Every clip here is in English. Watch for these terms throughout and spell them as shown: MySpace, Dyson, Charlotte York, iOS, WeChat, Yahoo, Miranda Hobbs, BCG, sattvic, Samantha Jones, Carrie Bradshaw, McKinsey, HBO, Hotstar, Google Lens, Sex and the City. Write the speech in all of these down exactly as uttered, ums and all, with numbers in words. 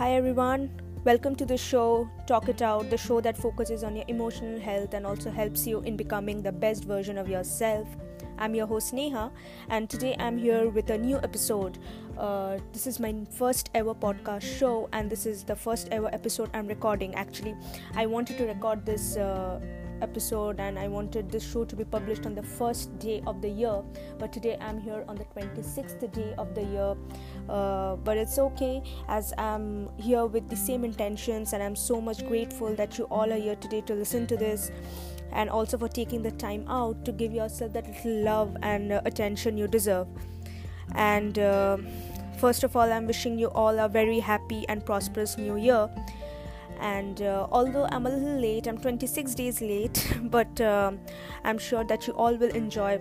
Hi everyone, welcome to the show Talk It Out, the show that focuses on your emotional health and also helps you in becoming the best version of yourself. I'm your host Neha, and today I'm here with a new episode. Uh, this is my first ever podcast show, and this is the first ever episode I'm recording. Actually, I wanted to record this uh, episode and I wanted this show to be published on the first day of the year, but today I'm here on the twenty-sixth day of the year, uh, but it's okay as I'm here with the same intentions, and I'm so much grateful that you all are here today to listen to this, and also for taking the time out to give yourself that little love and uh, attention you deserve. And uh, first of all, I'm wishing you all a very happy and prosperous new year. And uh, although I'm a little late, I'm twenty-six days late, but uh, I'm sure that you all will enjoy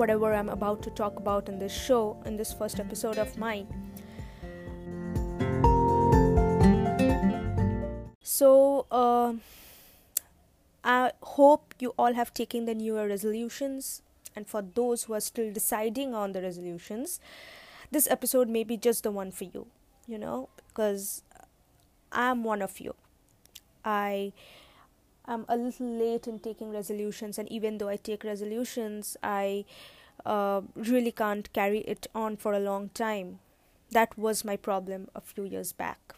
whatever I'm about to talk about in this show, in this first episode of mine. So, uh, I hope you all have taken the New Year resolutions, and for those who are still deciding on the resolutions, this episode may be just the one for you, you know, because I'm one of you. I am a little late in taking resolutions, and even though I take resolutions, I uh, really can't carry it on for a long time. That was my problem a few years back.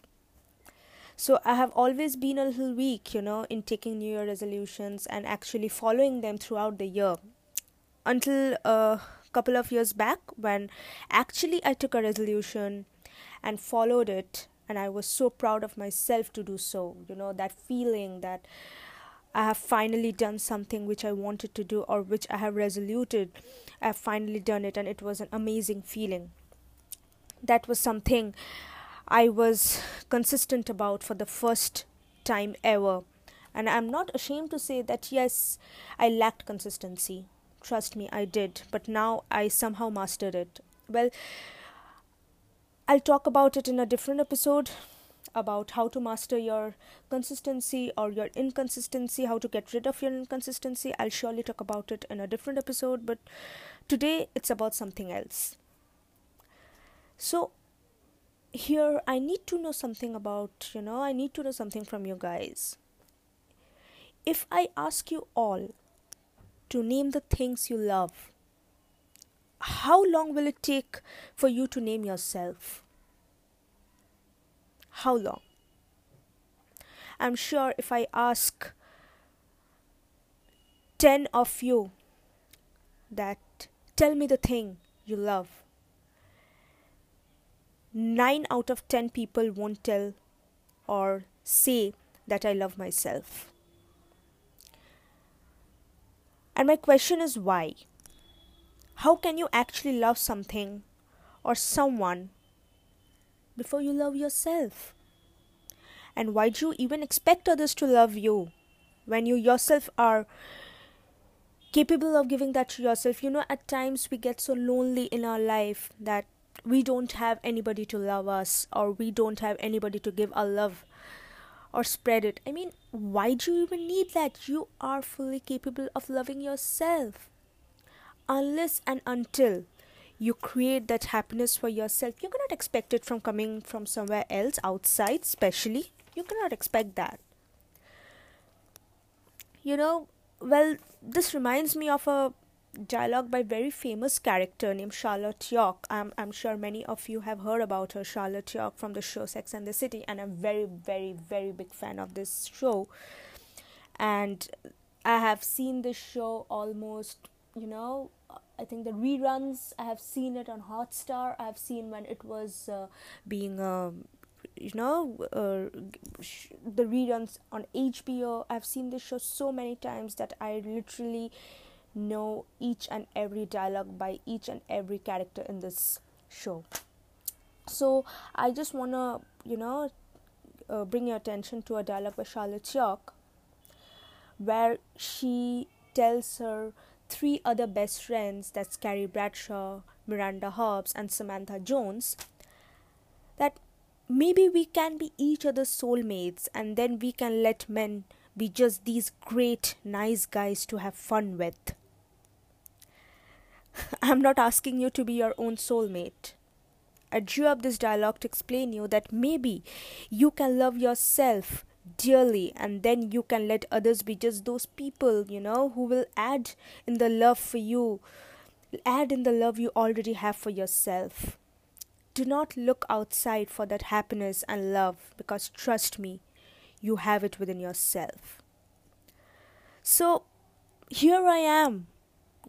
So I have always been a little weak, you know, in taking New Year resolutions and actually following them throughout the year. Until a couple of years back, when actually I took a resolution and followed it. And I was so proud of myself to do so. You know, that feeling that I have finally done something which I wanted to do, or which I have resoluted. I have finally done it, and it was an amazing feeling. That was something I was consistent about for the first time ever. And I'm not ashamed to say that, yes, I lacked consistency. Trust me, I did. But now I somehow mastered it. Well, I'll talk about it in a different episode, about how to master your consistency or your inconsistency, how to get rid of your inconsistency. I'll surely talk about it in a different episode, but today it's about something else. So here I need to know something about, you know, I need to know something from you guys. If I ask you all to name the things you love, how long will it take for you to name yourself? How long? I'm sure if I ask ten of you that tell me the thing you love, nine out of ten people won't tell or say that I love myself. And my question is why? How can you actually love something or someone before you love yourself? And why do you even expect others to love you when you yourself are capable of giving that to yourself? You know, at times we get so lonely in our life that we don't have anybody to love us, or we don't have anybody to give our love or spread it. I mean, why do you even need that? You are fully capable of loving yourself. Unless and until you create that happiness for yourself, you cannot expect it from coming from somewhere else, outside especially. You cannot expect that. You know, well, this reminds me of a dialogue by a very famous character named Charlotte York. I'm, I'm sure many of you have heard about her, Charlotte York, from the show Sex and the City. And I'm very, very, very big fan of this show. And I have seen this show almost... You know, I think the reruns, I have seen it on Hotstar. I have seen when it was uh, being, um, you know, uh, sh- the reruns on H B O. I have seen this show so many times that I literally know each and every dialogue by each and every character in this show. So I just want to, you know, uh, bring your attention to a dialogue by Charlotte York, where she tells her three other best friends, that's Carrie Bradshaw, Miranda Hobbs, and Samantha Jones, that maybe we can be each other's soulmates, and then we can let men be just these great, nice guys to have fun with. I'm not asking you to be your own soulmate. I drew up this dialogue to explain you that maybe you can love yourself dearly, and then you can let others be just those people, you know, who will add in the love for you, add in the love you already have for yourself. Do not look outside for that happiness and love, because trust me, you have it within yourself. So here I am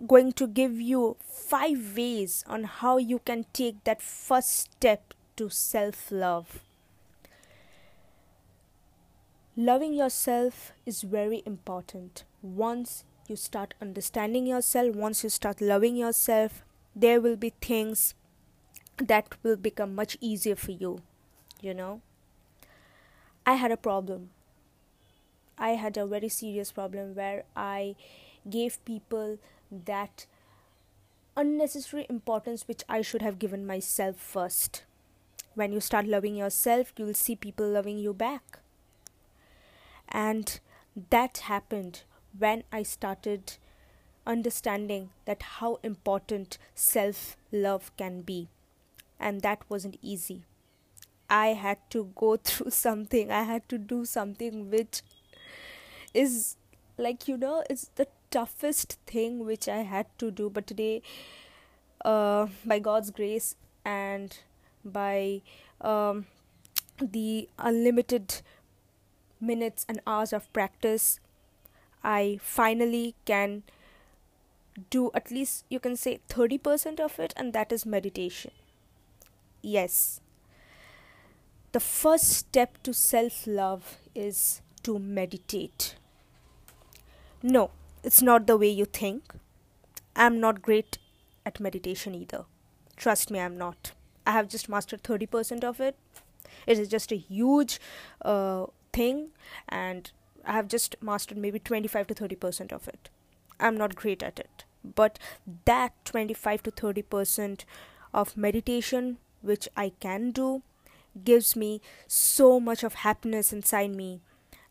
going to give you five ways on how you can take that first step to self-love. Loving yourself is very important. Once you start understanding yourself, once you start loving yourself, there will be things that will become much easier for you, you know. I had a problem. I had a very serious problem where I gave people that unnecessary importance which I should have given myself first. When you start loving yourself, you will see people loving you back. And that happened when I started understanding that how important self-love can be. And that wasn't easy. I had to go through something. I had to do something which is like, you know, it's the toughest thing which I had to do. But today, uh, by God's grace and by um, the unlimited minutes and hours of practice, I finally can do at least, you can say, thirty percent of it, and that is meditation. Yes. The first step to self-love is to meditate. No, it's not the way you think. I'm not great at meditation either. Trust me, I'm not. I have just mastered thirty percent of it. It is just a huge uh, thing, and I have just mastered maybe twenty-five to thirty percent of it. I'm not great at it. But that twenty-five to thirty percent of meditation, which I can do, gives me so much of happiness inside me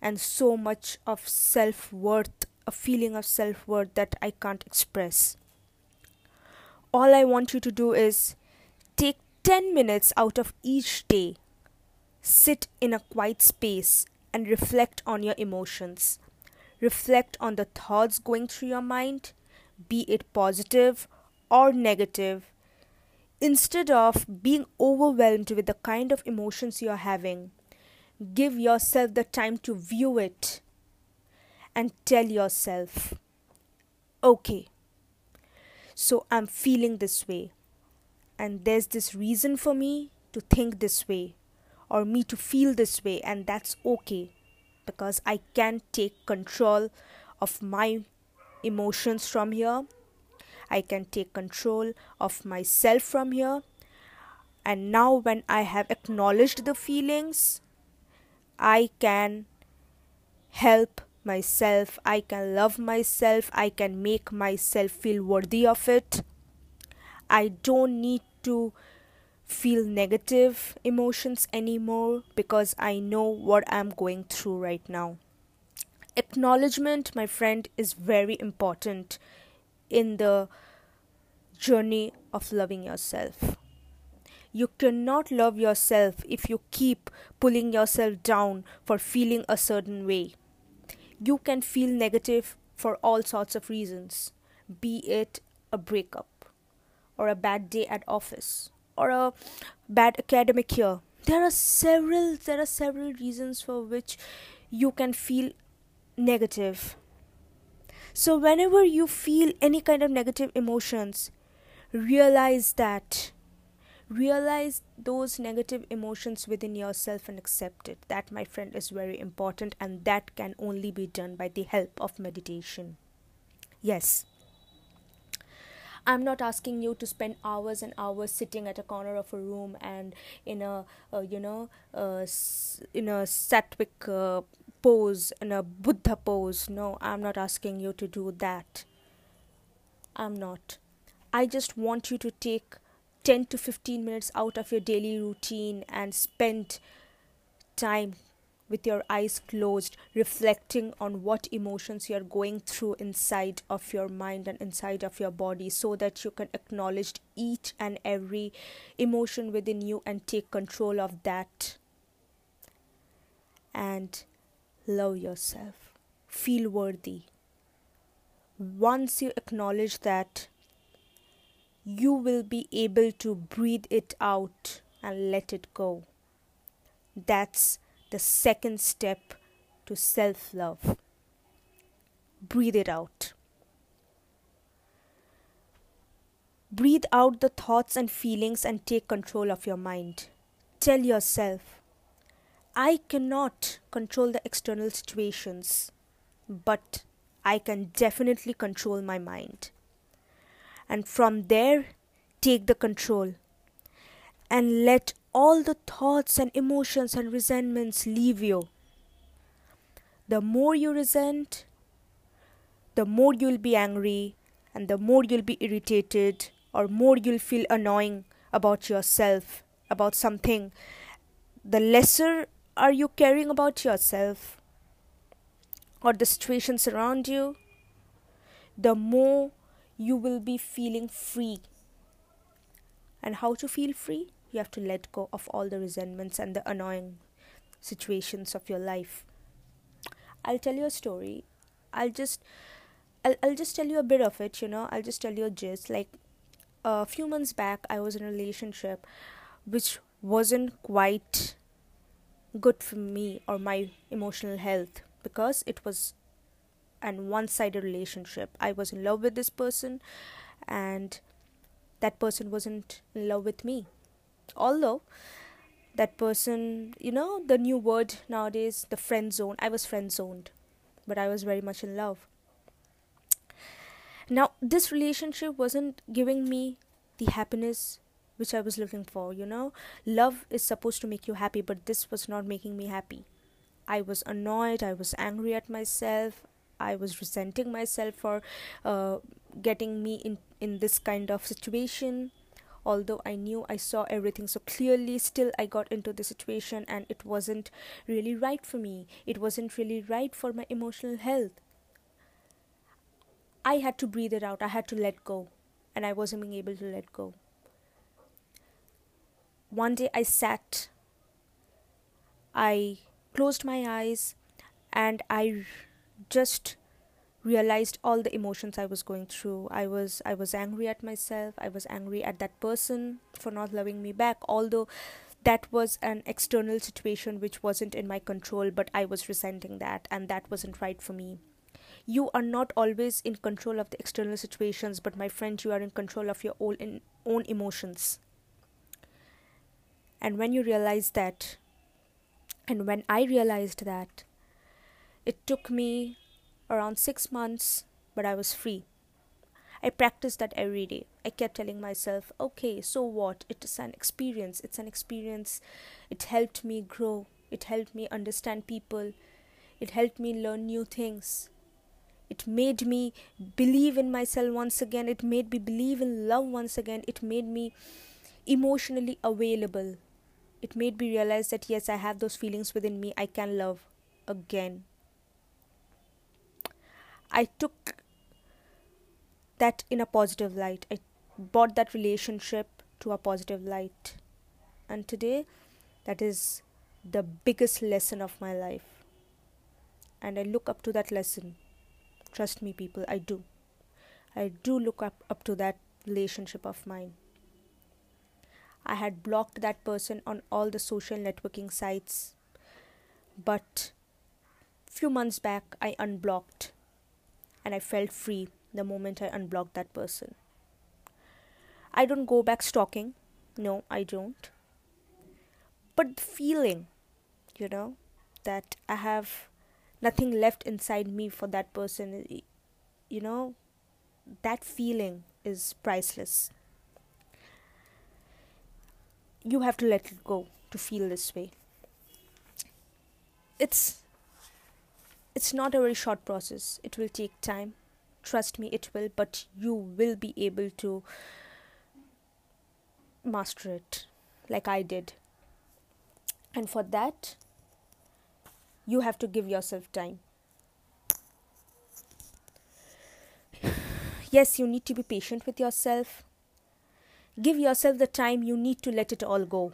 and so much of self-worth, a feeling of self-worth that I can't express. All I want you to do is take ten minutes out of each day, sit in a quiet space and reflect on your emotions. Reflect on the thoughts going through your mind, be it positive or negative. Instead of being overwhelmed with the kind of emotions you are having, give yourself the time to view it and tell yourself, okay, so I'm feeling this way, and there's this reason for me to think this way or me to feel this way, and that's okay, because I can take control of my emotions from here. I can take control of myself from here. And now when I have acknowledged the feelings, I can help myself. I can love myself. I can make myself feel worthy of it. I don't need to feel negative emotions anymore, because I know what I'm going through right now. Acknowledgement, my friend, is very important in the journey of loving yourself. You cannot love yourself if you keep pulling yourself down for feeling a certain way. You can feel negative for all sorts of reasons, be it a breakup or a bad day at office or a bad academic year. There are several, there are several reasons for which you can feel negative. So whenever you feel any kind of negative emotions, realize that. Realize those negative emotions within yourself and accept it. That, my friend, is very important, and that can only be done by the help of meditation. Yes. I'm not asking you to spend hours and hours sitting at a corner of a room and in a, uh, you know, uh, in a sattvic uh, pose, in a Buddha pose. No, I'm not asking you to do that. I'm not. I just want you to take ten to fifteen minutes out of your daily routine and spend time with your eyes closed, reflecting on what emotions you are going through inside of your mind and inside of your body, so that you can acknowledge each and every emotion within you and take control of that. And love yourself. Feel worthy. Once you acknowledge that, you will be able to breathe it out and let it go. That's the second step to self-love. Breathe it out. Breathe out the thoughts and feelings and take control of your mind. Tell yourself, I cannot control the external situations, but I can definitely control my mind. And from there, take the control and let all the thoughts and emotions and resentments leave you. The more you resent, the more you'll be angry, and the more you'll be irritated, or more you'll feel annoying about yourself, about something. The lesser are you caring about yourself or the situations around you, the more you will be feeling free. And how to feel free? You have to let go of all the resentments and the annoying situations of your life. I'll tell you a story. I'll just I'll, I'll just tell you a bit of it, you know. I'll just tell you a gist. Like a few months back, I was in a relationship which wasn't quite good for me or my emotional health, because it was an one-sided relationship. I was in love with this person and that person wasn't in love with me. Although that person, you know, the new word nowadays, the friend zone. I was friend zoned, but I was very much in love. Now, this relationship wasn't giving me the happiness which I was looking for, you know. Love is supposed to make you happy, but this was not making me happy. I was annoyed, I was angry at myself, I was resenting myself for uh, getting me in, in this kind of situation. Although I knew, I saw everything so clearly, still I got into the situation and it wasn't really right for me. It wasn't really right for my emotional health. I had to breathe it out, I had to let go, and I wasn't being able to let go. One day I sat, I closed my eyes, and I just realized all the emotions I was going through. I was I was angry at myself. I was angry at that person for not loving me back. Although that was an external situation which wasn't in my control, but I was resenting that, and that wasn't right for me. You are not always in control of the external situations, but my friend, you are in control of your own, in, own emotions. And when you realize that, and when I realized that, it took me around six months, but I was free. I practiced that every day. I kept telling myself, okay, so what? It is an experience. It's an experience. It helped me grow. It helped me understand people. It helped me learn new things. It made me believe in myself once again. It made me believe in love once again. It made me emotionally available. It made me realize that yes, I have those feelings within me. I can love again. I took that in a positive light. I brought that relationship to a positive light. And today, that is the biggest lesson of my life. And I look up to that lesson. Trust me, people, I do. I do look up, up to that relationship of mine. I had blocked that person on all the social networking sites. But few months back, I unblocked. And I felt free the moment I unblocked that person. I don't go back stalking. No, I don't. But the feeling, you know, that I have nothing left inside me for that person, you know, that feeling is priceless. You have to let it go to feel this way. It's... It's not a very short process. It will take time. Trust me, it will. But you will be able to master it like I did. And for that, You have to give yourself time. Yes, you need to be patient with yourself. Give yourself the time you need to let it all go.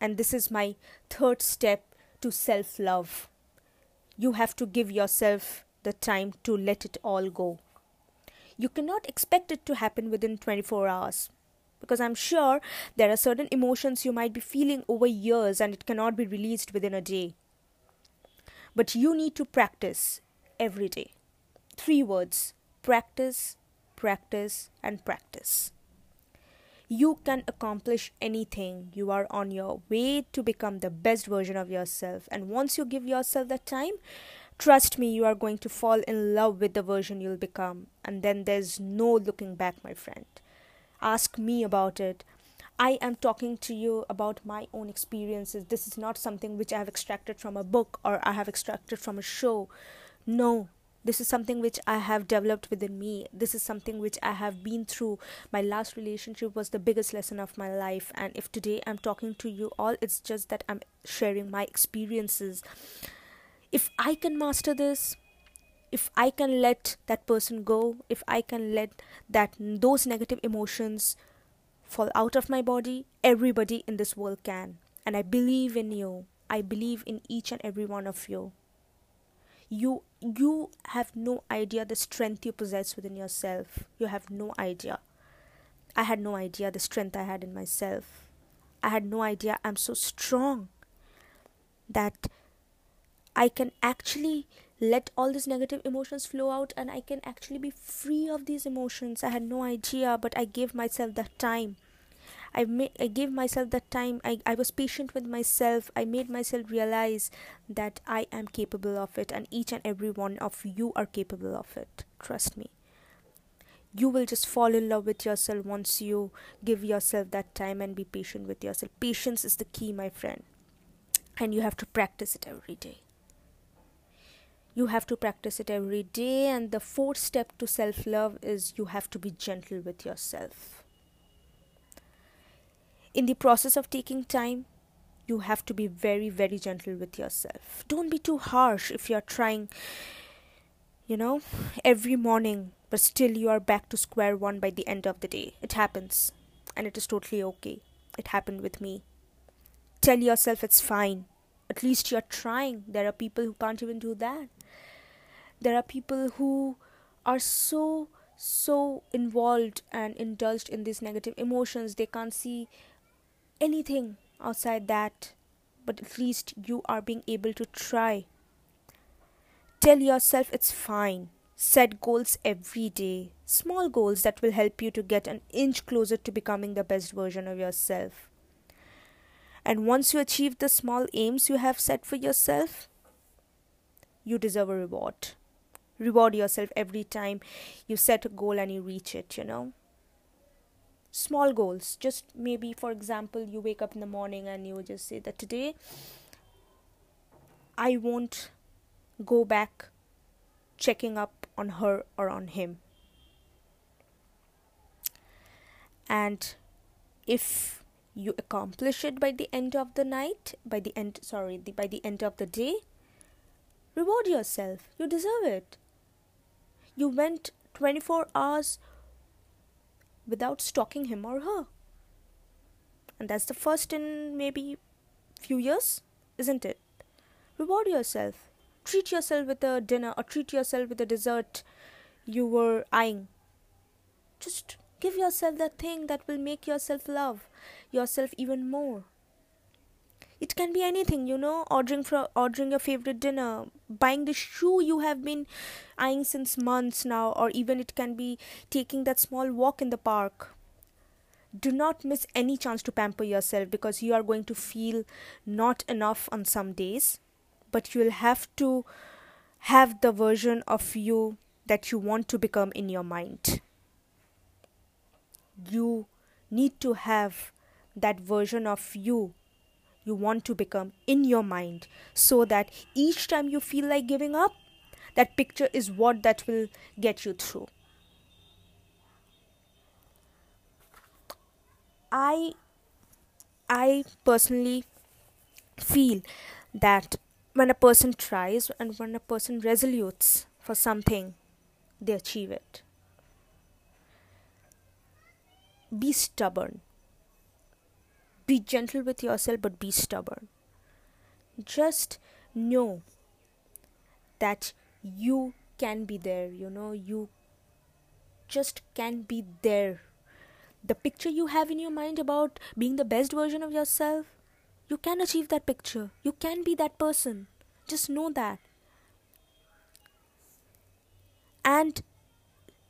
And this is my third step to self-love. You have to give yourself the time to let it all go. You cannot expect it to happen within twenty-four hours. Because I'm sure there are certain emotions you might be feeling over years and it cannot be released within a day. But you need to practice every day. Three words. Practice, practice, and practice. You can accomplish anything. You are on your way to become the best version of yourself. And once you give yourself that time, trust me, you are going to fall in love with the version you'll become. And then there's no looking back, my friend. Ask me about it. I am talking to you about my own experiences. This is not something which I have extracted from a book or I have extracted from a show. No, this is something which I have developed within me. This is something which I have been through. My last relationship was the biggest lesson of my life. And if today I'm talking to you all, it's just that I'm sharing my experiences. If I can master this, if I can let that person go, if I can let that those negative emotions fall out of my body, everybody in this world can. And I believe in you. I believe in each and every one of you. You, you have no idea the strength you possess within yourself. You have no idea. I had no idea the strength I had in myself. I had no idea I'm so strong that I can actually let all these negative emotions flow out and I can actually be free of these emotions. I had no idea, but I gave myself that time. I, made, I gave myself that time. I, I was patient with myself. I made myself realize that I am capable of it and each and every one of you are capable of it. Trust me. You will just fall in love with yourself once you give yourself that time and be patient with yourself. Patience is the key, my friend. And you have to practice it every day. You have to practice it every day. And the fourth step to self-love is you have to be gentle with yourself. In the process of taking time, you have to be very, very gentle with yourself. Don't be too harsh if you're trying, you know, every morning. But still you are back to square one by the end of the day. It happens. And it is totally okay. It happened with me. Tell yourself it's fine. At least you're trying. There are people who can't even do that. There are people who are so, so involved and indulged in these negative emotions. They can't see anything outside that. But at least you are being able to try. Tell yourself it's fine. Set goals every day. Small goals that will help you to get an inch closer to becoming the best version of yourself. And once you achieve the small aims you have set for yourself, you deserve a reward. Reward yourself every time you set a goal and you reach it, you know. Small goals. Just maybe, for example, you wake up in the morning and you just say that today, I won't go back checking up on her or on him. And if you accomplish it by the end of the night, by the end, sorry, the, by the end of the day, reward yourself. You deserve it. You went twenty-four hours without stalking him or her. And that's the first in maybe few years, isn't it? Reward yourself. Treat yourself with a dinner or treat yourself with a dessert you were eyeing. Just give yourself that thing that will make yourself love yourself even more. It can be anything, you know, ordering for ordering your favorite dinner, buying the shoe you have been eyeing since months now, or even it can be taking that small walk in the park. Do not miss any chance to pamper yourself because you are going to feel not enough on some days, but you will have to have the version of you that you want to become in your mind. You need to have that version of you you want to become in your mind so that each time you feel like giving up, that picture is what that will get you through. I I personally feel that when a person tries and when a person resolutes for something, they achieve it. Be stubborn. Be gentle with yourself, but be stubborn. Just know that you can be there, you know, you just can be there. The picture you have in your mind about being the best version of yourself, you can achieve that picture. You can be that person. Just know that. And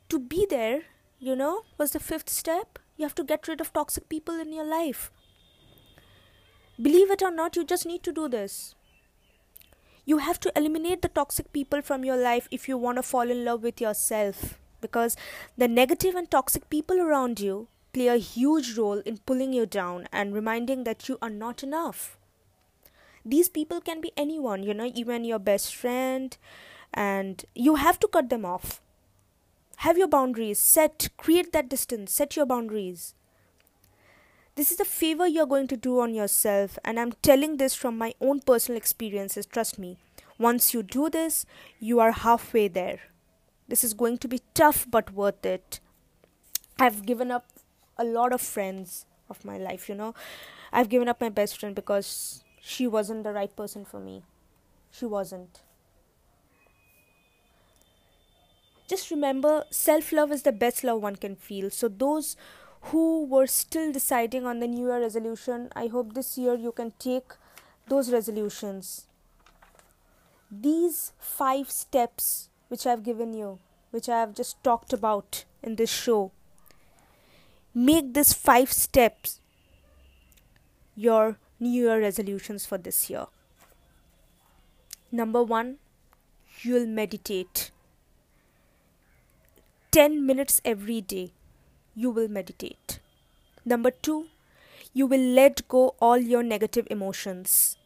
to be there, you know, was the fifth step. You have to get rid of toxic people in your life. Believe it or not, you just need to do this. You have to eliminate the toxic people from your life if you want to fall in love with yourself. Because the negative and toxic people around you play a huge role in pulling you down and reminding that you are not enough. These people can be anyone, you know, even your best friend. And you have to cut them off. Have your boundaries set. Create that distance. Set your boundaries. This is a favor you're going to do on yourself. And I'm telling this from my own personal experiences. Trust me. Once you do this, you are halfway there. This is going to be tough but worth it. I've given up a lot of friends of my life, you know. I've given up my best friend because she wasn't the right person for me. She wasn't. Just remember, self-love is the best love one can feel. So those who were still deciding on the New Year resolution, I hope this year you can take those resolutions. These five steps which I have given you, which I have just talked about in this show. Make these five steps your New Year resolutions for this year. Number one, you'll meditate. ten minutes every day, you will meditate. Number two, you will let go all your negative emotions.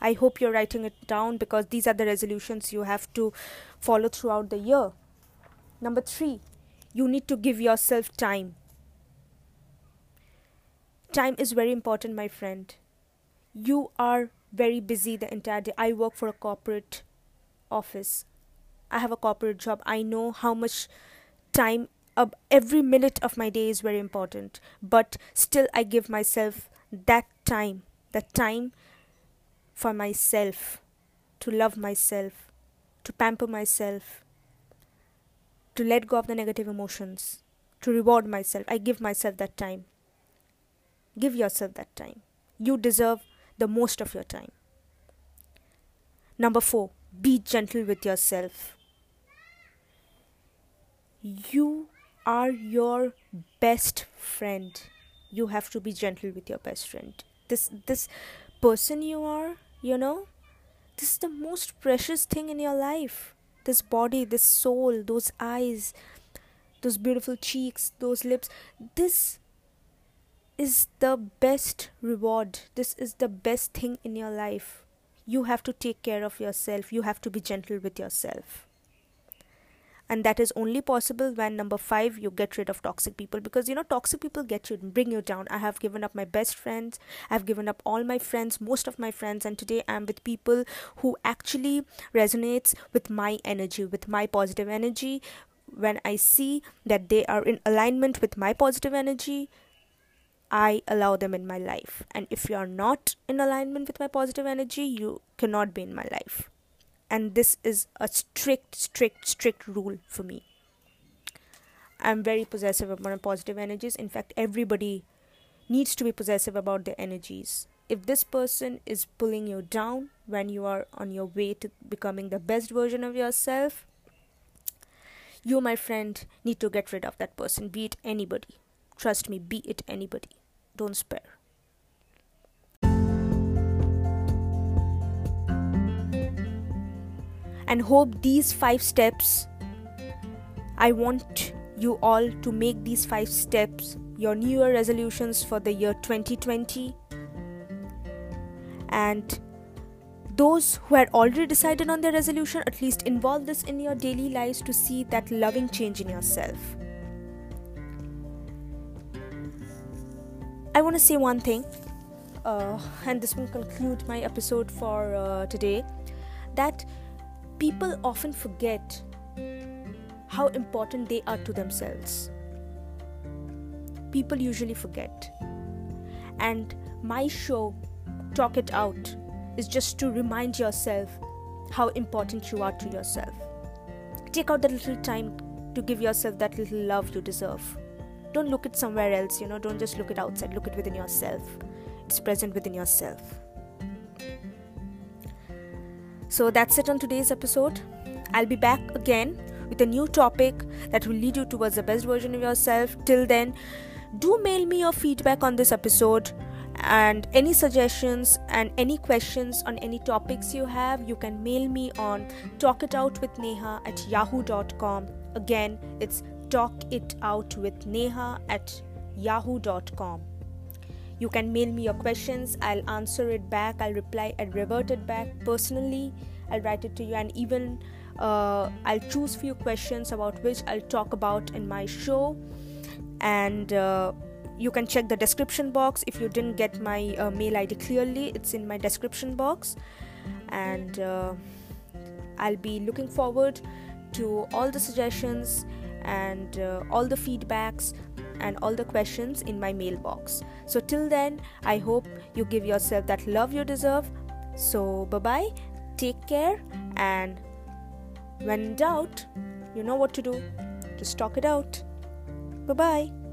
I hope you're writing it down because these are the resolutions you have to follow throughout the year. Number three, you need to give yourself time. Time is very important, my friend. You are very busy the entire day. I work for a corporate office. I have a corporate job. I know how much time, uh, every minute of my day is very important. But still, I give myself that time, that time for myself, to love myself, to pamper myself, to let go of the negative emotions, to reward myself. I give myself that time. Give yourself that time. You deserve the most of your time. Number four, be gentle with yourself. You are your best friend. You have to be gentle with your best friend. This, this person you are, you know, this is the most precious thing in your life. This body, this soul, those eyes, those beautiful cheeks, those lips. This is the best reward. This is the best thing in your life. You have to take care of yourself. You have to be gentle with yourself. And that is only possible when, number five, you get rid of toxic people. Because, you know, toxic people get you, bring you down. I have given up my best friends. I've given up all my friends, most of my friends. And today I'm with people who actually resonates with my energy, with my positive energy. When I see that they are in alignment with my positive energy, I allow them in my life. And if you are not in alignment with my positive energy, you cannot be in my life. And this is a strict, strict, strict rule for me. I'm very possessive of my positive energies. In fact, everybody needs to be possessive about their energies. If this person is pulling you down when you are on your way to becoming the best version of yourself, you, my friend, need to get rid of that person, be it anybody. Trust me, be it anybody. Don't spare. And hope these five steps, I want you all to make these five steps your New Year resolutions for the year twenty twenty. And those who had already decided on their resolution, at least involve this in your daily lives to see that loving change in yourself. I want to say one thing. uh, and this will conclude my episode for uh, today, that people often forget how important they are to themselves. People usually forget. And my show, Talk It Out, is just to remind yourself how important you are to yourself. Take out that little time to give yourself that little love you deserve. Don't look at somewhere else, you know. Don't just look at outside. Look at within yourself. It's present within yourself. So that's it on today's episode. I'll be back again with a new topic that will lead you towards the best version of yourself. Till then, do mail me your feedback on this episode, and any suggestions and any questions on any topics you have. You can mail me on talkitoutwithneha at yahoo dot com. Again, it's talkitoutwithneha at yahoo dot com. You can mail me your questions. I'll answer it back. I'll reply and revert it back personally. I'll write it to you, and even uh, I'll choose few questions about which I'll talk about in my show. And uh, you can check the description box if you didn't get my uh, mail I D clearly. It's in my description box. And uh, I'll be looking forward to all the suggestions and uh, all the feedbacks and all the questions in my mailbox. So till then, I hope you give yourself that love you deserve. So bye-bye, take care, and when in doubt, you know what to do. Just talk it out. Bye-bye.